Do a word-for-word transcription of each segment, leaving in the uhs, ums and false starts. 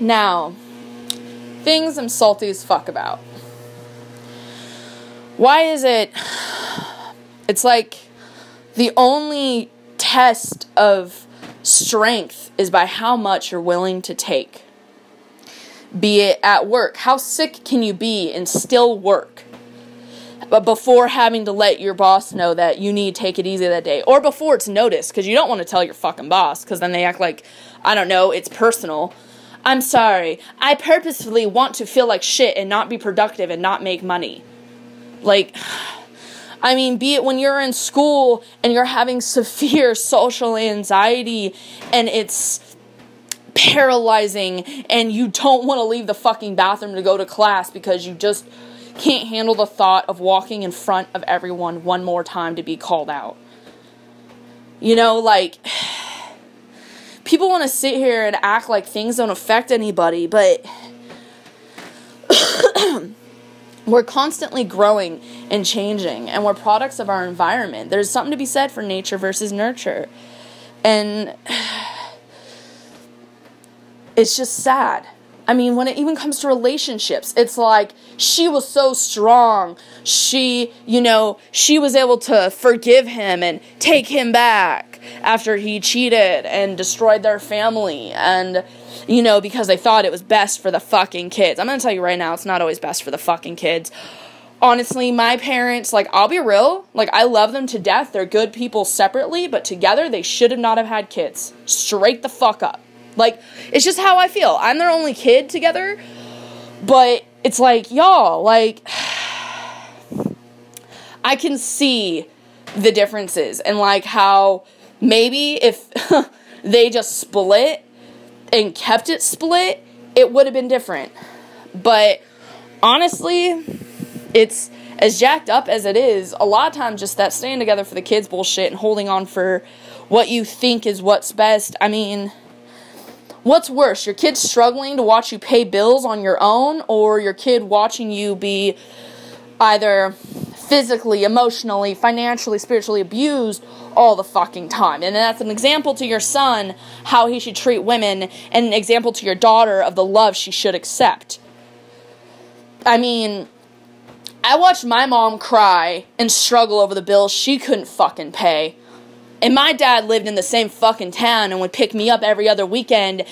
Now, things I'm salty as fuck about. Why is it, it's like the only test of strength is by how much you're willing to take. Be it at work. How sick can you be and still work? But before having to let your boss know that you need to take it easy that day. Or before it's noticed, because you don't want to tell your fucking boss, because then they act like, I don't know, it's personal. I'm sorry. I purposefully want to feel like shit and not be productive and not make money. Like, I mean, be it when you're in school and you're having severe social anxiety and it's paralyzing and you don't want to leave the fucking bathroom to go to class because you just can't handle the thought of walking in front of everyone one more time to be called out. You know, like, people want to sit here and act like things don't affect anybody, but we're constantly growing and changing, and we're products of our environment. There's something to be said for nature versus nurture. And it's just sad. I mean, when it even comes to relationships, it's like, she was so strong. She, you know, she was able to forgive him and take him back after he cheated and destroyed their family. And, you know, because they thought it was best for the fucking kids. I'm going to tell you right now, it's not always best for the fucking kids. Honestly, my parents, like, I'll be real. Like, I love them to death. They're good people separately, but together they should have not have had kids. Straight the fuck up. Like, it's just how I feel. I'm their only kid together, but it's like, y'all, like, I can see the differences and, like, how maybe if they just split and kept it split, it would have been different. But honestly, it's as jacked up as it is, a lot of times just that staying together for the kids bullshit and holding on for what you think is what's best. I mean, what's worse, your kid struggling to watch you pay bills on your own, or your kid watching you be either physically, emotionally, financially, spiritually abused all the fucking time? And that's an example to your son how he should treat women, and an example to your daughter of the love she should accept. I mean, I watched my mom cry and struggle over the bills she couldn't fucking pay. And my dad lived in the same fucking town and would pick me up every other weekend.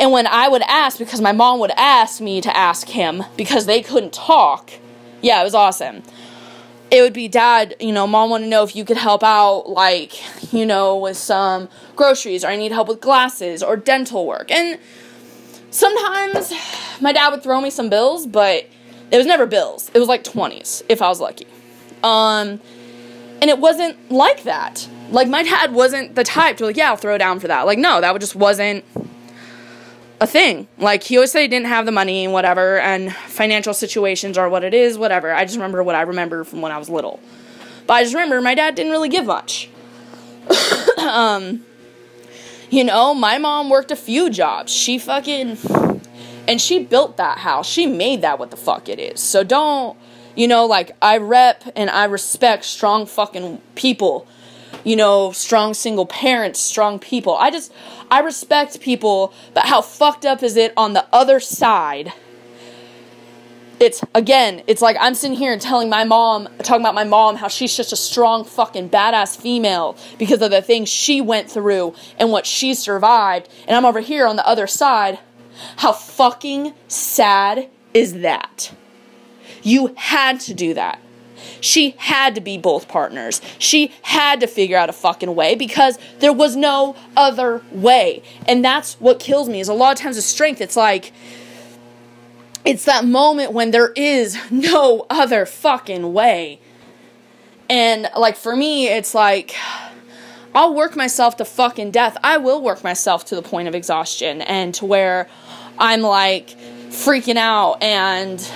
And when I would ask, because my mom would ask me to ask him, because they couldn't talk. Yeah, it was awesome. It would be, Dad, you know, Mom wanted to know if you could help out, like, you know, with some groceries, or I need help with glasses or dental work. And sometimes my dad would throw me some bills, but it was never bills. It was like twenties, if I was lucky. Um, and it wasn't like that. Like, my dad wasn't the type to, like, yeah, I'll throw down for that. Like, no, that just wasn't a thing. Like, he always said he didn't have the money and whatever, and financial situations are what it is, whatever. I just remember what I remember from when I was little. But I just remember my dad didn't really give much. um, you know, my mom worked a few jobs. She fucking, and she built that house. She made that what the fuck it is. So don't, you know, like, I rep and I respect strong fucking people. You know, strong single parents, strong people. I just, I respect people, but how fucked up is it on the other side? It's, again, it's like I'm sitting here and telling my mom, talking about my mom, how she's just a strong fucking badass female because of the things she went through and what she survived. And I'm over here on the other side. How fucking sad is that? You had to do that. She had to be both partners. She had to figure out a fucking way because there was no other way. And that's what kills me, is a lot of times with strength, it's like, it's that moment when there is no other fucking way. And, like, for me, it's like, I'll work myself to fucking death. I will work myself to the point of exhaustion and to where I'm, like, freaking out and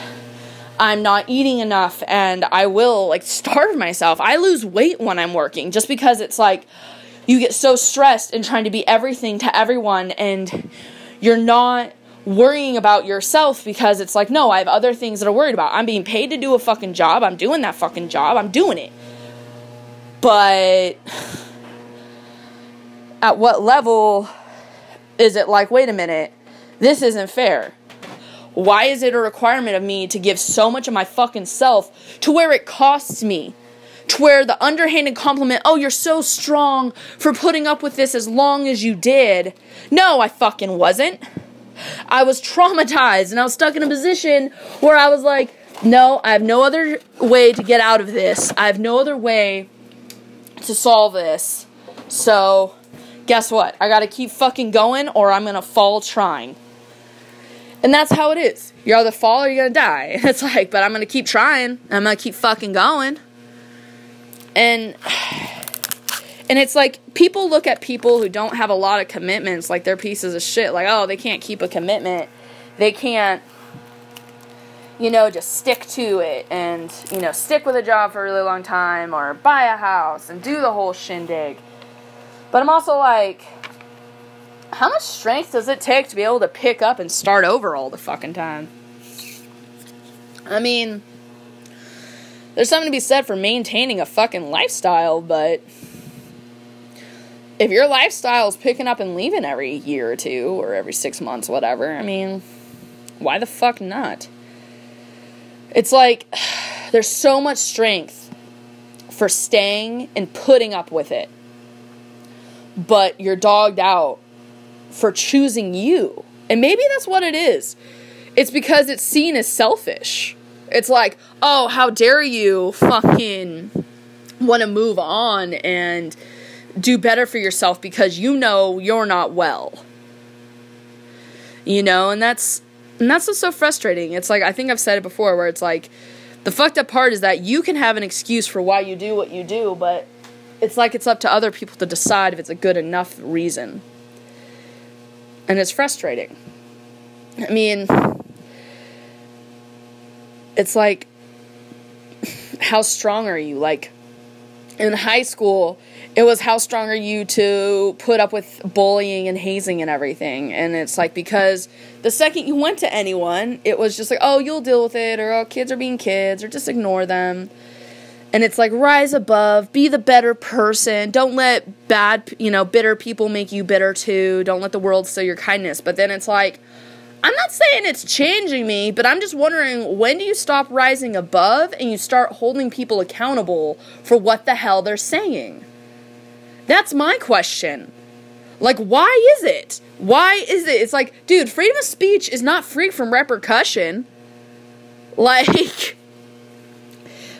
I'm not eating enough, and I will, like, starve myself. I lose weight when I'm working, just because it's like, you get so stressed and trying to be everything to everyone, and you're not worrying about yourself, because it's like, no, I have other things that I'm worried about. I'm being paid to do a fucking job. I'm doing that fucking job. I'm doing it. But at what level is it like, wait a minute, This isn't fair. Why is it a requirement of me to give so much of my fucking self to where it costs me? To where the underhanded compliment, oh, you're so strong for putting up with this as long as you did. No, I fucking wasn't. I was traumatized and I was stuck in a position where I was like, no, I have no other way to get out of this. I have no other way to solve this. So, guess what? I gotta keep fucking going or I'm gonna fall trying. And that's how it is. You're either fall or you're gonna die. It's like, but I'm gonna keep trying. I'm gonna keep fucking going. And and it's like, people look at people who don't have a lot of commitments like they're pieces of shit. Like, oh, they can't keep a commitment. They can't, you know, just stick to it and, you know, stick with a job for a really long time or buy a house and do the whole shindig. But I'm also like, how much strength does it take to be able to pick up and start over all the fucking time? I mean, there's something to be said for maintaining a fucking lifestyle, but if your lifestyle is picking up and leaving every year or two or every six months, whatever, I mean, why the fuck not? It's like, there's so much strength for staying and putting up with it, but you're dogged out for choosing you. And maybe that's what it is. It's because it's seen as selfish. It's like, oh, how dare you fucking want to move on and do better for yourself because you know you're not well. You know, and that's and that's what's so frustrating. It's like, I think I've said it before, where it's like, the fucked up part is that you can have an excuse for why you do what you do, but it's like it's up to other people to decide if it's a good enough reason. And it's frustrating. I mean, it's like, how strong are you? Like, in high school, it was how strong are you to put up with bullying and hazing and everything. And it's like, because the second you went to anyone, it was just like, oh, you'll deal with it, or oh, kids are being kids, or just ignore them. And it's like, rise above, be the better person. Don't let bad, you know, bitter people make you bitter too. Don't let the world steal your kindness. But then it's like, I'm not saying it's changing me, but I'm just wondering, when do you stop rising above and you start holding people accountable for what the hell they're saying? That's my question. Like, why is it? Why is it? It's like, dude, freedom of speech is not free from repercussion. Like,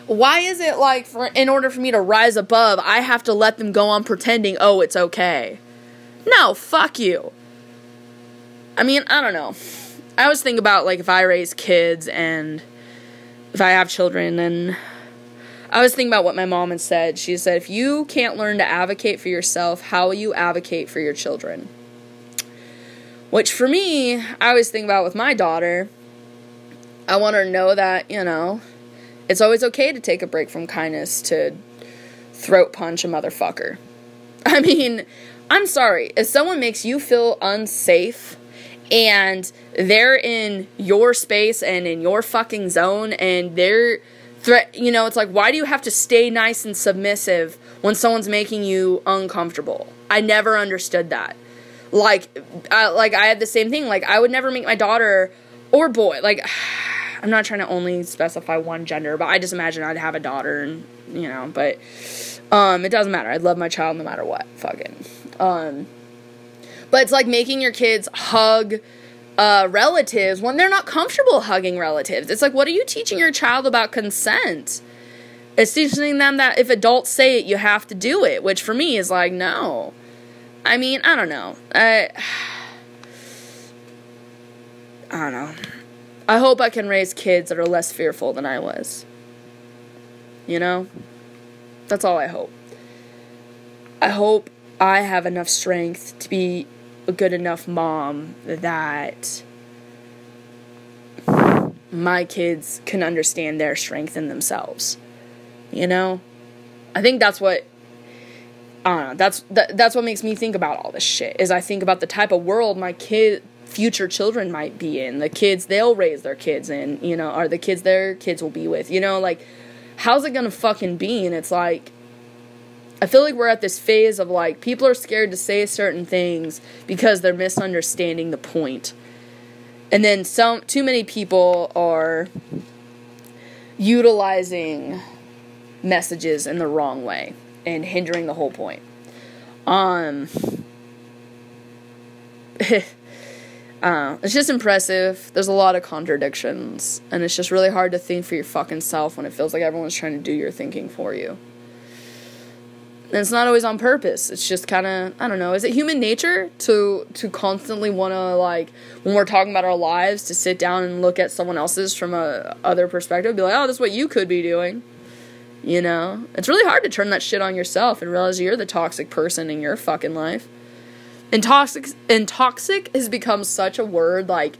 why is it like, for, in order for me to rise above, I have to let them go on pretending, oh, it's okay? No, fuck you. I mean, I don't know. I always think about, like, if I raise kids and if I have children, and I always think about what my mom had said. She said, if you can't learn to advocate for yourself, how will you advocate for your children? Which, for me, I always think about with my daughter. I want her to know that, you know, it's always okay to take a break from kindness, to throat punch a motherfucker. I mean, I'm sorry. If someone makes you feel unsafe and they're in your space and in your fucking zone and they're threat, you know, it's like, why do you have to stay nice and submissive when someone's making you uncomfortable? I never understood that. Like, I, like I had the same thing. Like, I would never make my daughter or boy, like, I'm not trying to only specify one gender, but I just imagine I'd have a daughter and, you know, but, um, it doesn't matter. I'd love my child no matter what, fucking, um, but it's like making your kids hug uh, relatives when they're not comfortable hugging relatives. It's like, what are you teaching your child about consent? It's teaching them that if adults say it, you have to do it, which for me is like, no. I mean, I don't know. I, I don't know. I hope I can raise kids that are less fearful than I was. You know? That's all I hope. I hope I have enough strength to be a good enough mom that my kids can understand their strength in themselves. You know? I think that's what, I don't know, that's, that, that's what makes me think about all this shit, is I think about the type of world my kid, future children might be in, the kids they'll raise their kids in, you know, or the kids their kids will be with, you know, like, how's it gonna fucking be? And it's like, I feel like we're at this phase of, like, people are scared to say certain things because they're misunderstanding the point. And then some too many people are utilizing messages in the wrong way and hindering the whole point. Um, uh, it's just impressive. There's a lot of contradictions, and it's just really hard to think for your fucking self when it feels like everyone's trying to do your thinking for you. And it's not always on purpose. It's just kind of, I don't know, is it human nature to to constantly want to, like, when we're talking about our lives, to sit down and look at someone else's from a other perspective, be like, oh, that's what you could be doing, you know? It's really hard to turn that shit on yourself and realize you're the toxic person in your fucking life. And toxic, and toxic has become such a word, like,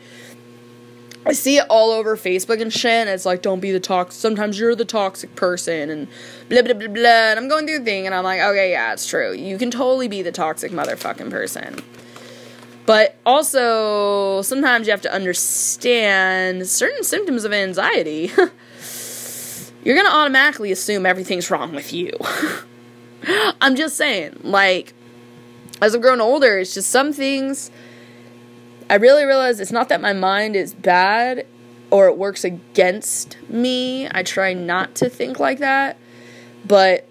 I see it all over Facebook and shit, and it's like, don't be the toxic, sometimes you're the toxic person, and blah, blah, blah, blah, and I'm going through a thing, and I'm like, okay, yeah, it's true, you can totally be the toxic motherfucking person, but also, sometimes you have to understand certain symptoms of anxiety, you're gonna automatically assume everything's wrong with you. I'm just saying, like, as I've grown older, it's just some things, I really realize it's not that my mind is bad or it works against me. I try not to think like that. But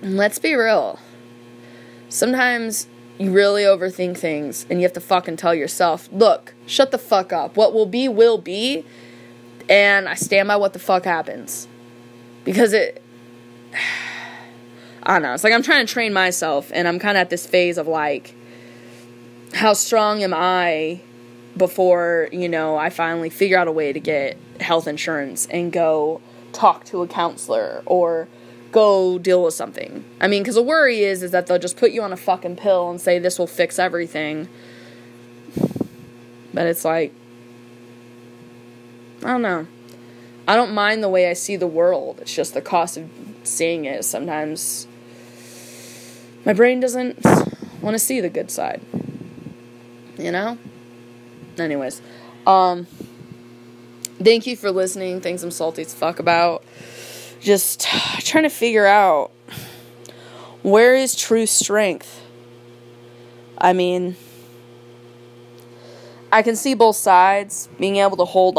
let's be real. Sometimes you really overthink things and you have to fucking tell yourself, look, shut the fuck up. What will be will be. And I stand by what the fuck happens. Because it... I don't know. It's like I'm trying to train myself and I'm kind of at this phase of like, how strong am I before, you know, I finally figure out a way to get health insurance and go talk to a counselor or go deal with something. I mean, because the worry is, is that they'll just put you on a fucking pill and say this will fix everything. But it's like, I don't know. I don't mind the way I see the world. It's just the cost of seeing it. Sometimes my brain doesn't want to see the good side. You know? Anyways. Um, thank you for listening. Things I'm salty as fuck about. Just trying to figure out where is true strength. I mean, I can see both sides. Being able to hold on.